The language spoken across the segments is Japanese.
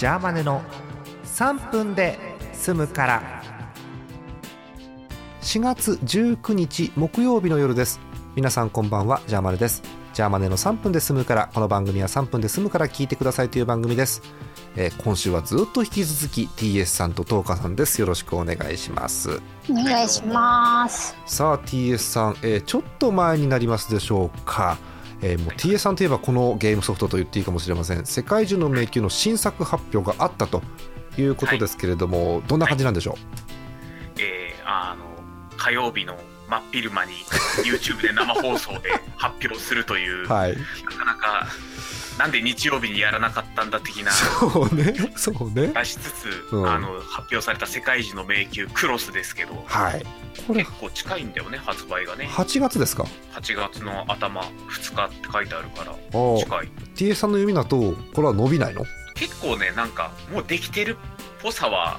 ジャーマネの3分で済むから。4月19日木曜日の夜です。皆さんこんばんは、ジャーマネです。ジャーマネの3分で済むから、この番組は3分で済むから聞いてくださいという番組です。今週はずっと引き続き TS さんとトウカさんです。よろしくお願いします。お願いします。さあ TS さん、ちょっと前になりますでしょうか。もう TS さんといえばこのゲームソフトと言っていいかもしれません。世界中の迷宮の新作発表があったということですけれども、どんな感じなんでしょう。火曜日の真っ昼間に YouTube で生放送で発表するという、はい、なかなかなんで日曜日にやらなかったんだ的な、そうね、そうね、出しつつ、発表された世界中の迷宮クロスですけど、はい、これ結構近いんだよね、発売がね。8月ですか。8月の頭2日って書いてあるから近い。TS さんの読みだとこれは伸びないの？結構ね、なんかもうできてるっぽさは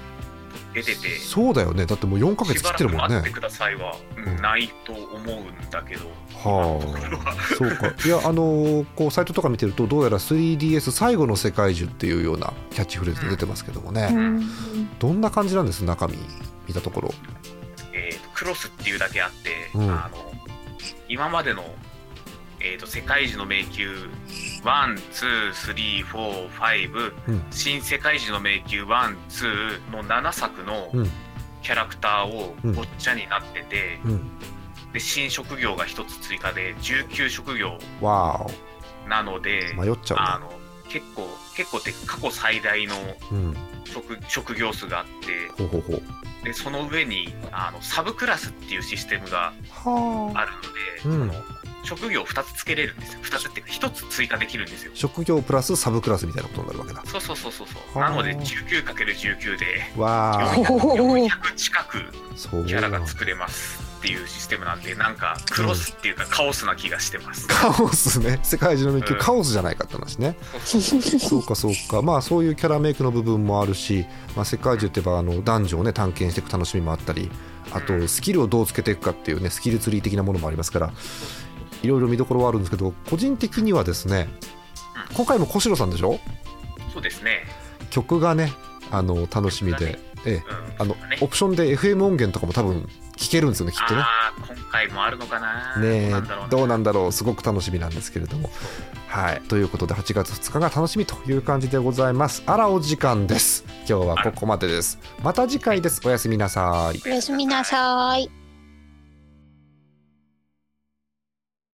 出てて、そうだよね、だってもう4ヶ月切ってるもんね。しばらく待ってくださいはないと思うんだけど、はあ、そうか。いや、こうサイトとか見てるとどうやら 3DS 最後の世界中っていうようなキャッチフレーズで出てますけどもね、どんな感じなんです、中身見たところ。クロスっていうだけあって、今までの、世界中の迷宮 1,2,3,4,5、新世界中の迷宮 1,2 の7作のキャラクターをごっちゃになってて、で新職業が1つ追加で19職業なので、迷っちゃうね。結構で過去最大の職業数があって、でその上にサブクラスっていうシステムがあるので、その職業を2つつけれるんですよ。2つっていうか1つ追加できるんですよ。職業プラスサブクラスみたいなことになるわけだ。そうそうそうそう。なので 19×19 で400近くキャラが作れますっていうシステムなんで、なんかクロスっていうかカオスな気がしてます。カオスね。世界中の迷宮、カオスじゃないかって話ね。そうかそうか。まあそういうキャラメイクの部分もあるし、まあ、世界中ってばダンジョンをね探検していく楽しみもあったり、あとスキルをどうつけていくかっていうね、スキルツリー的なものもありますから、いろいろ見どころはあるんですけど、個人的にはですね、今回も小城さんでしょ。そうですね。曲がね、楽しみで、オプションで FM 音源とかも多分聴けるんですよね、きっとね。今回もあるのかな、どうなんだろう、すごく楽しみなんですけれども、はい、ということで8月2日が楽しみという感じでございます。あら、お時間です。今日はここまでです。また次回です。おやすみなさい。おやすみなさい。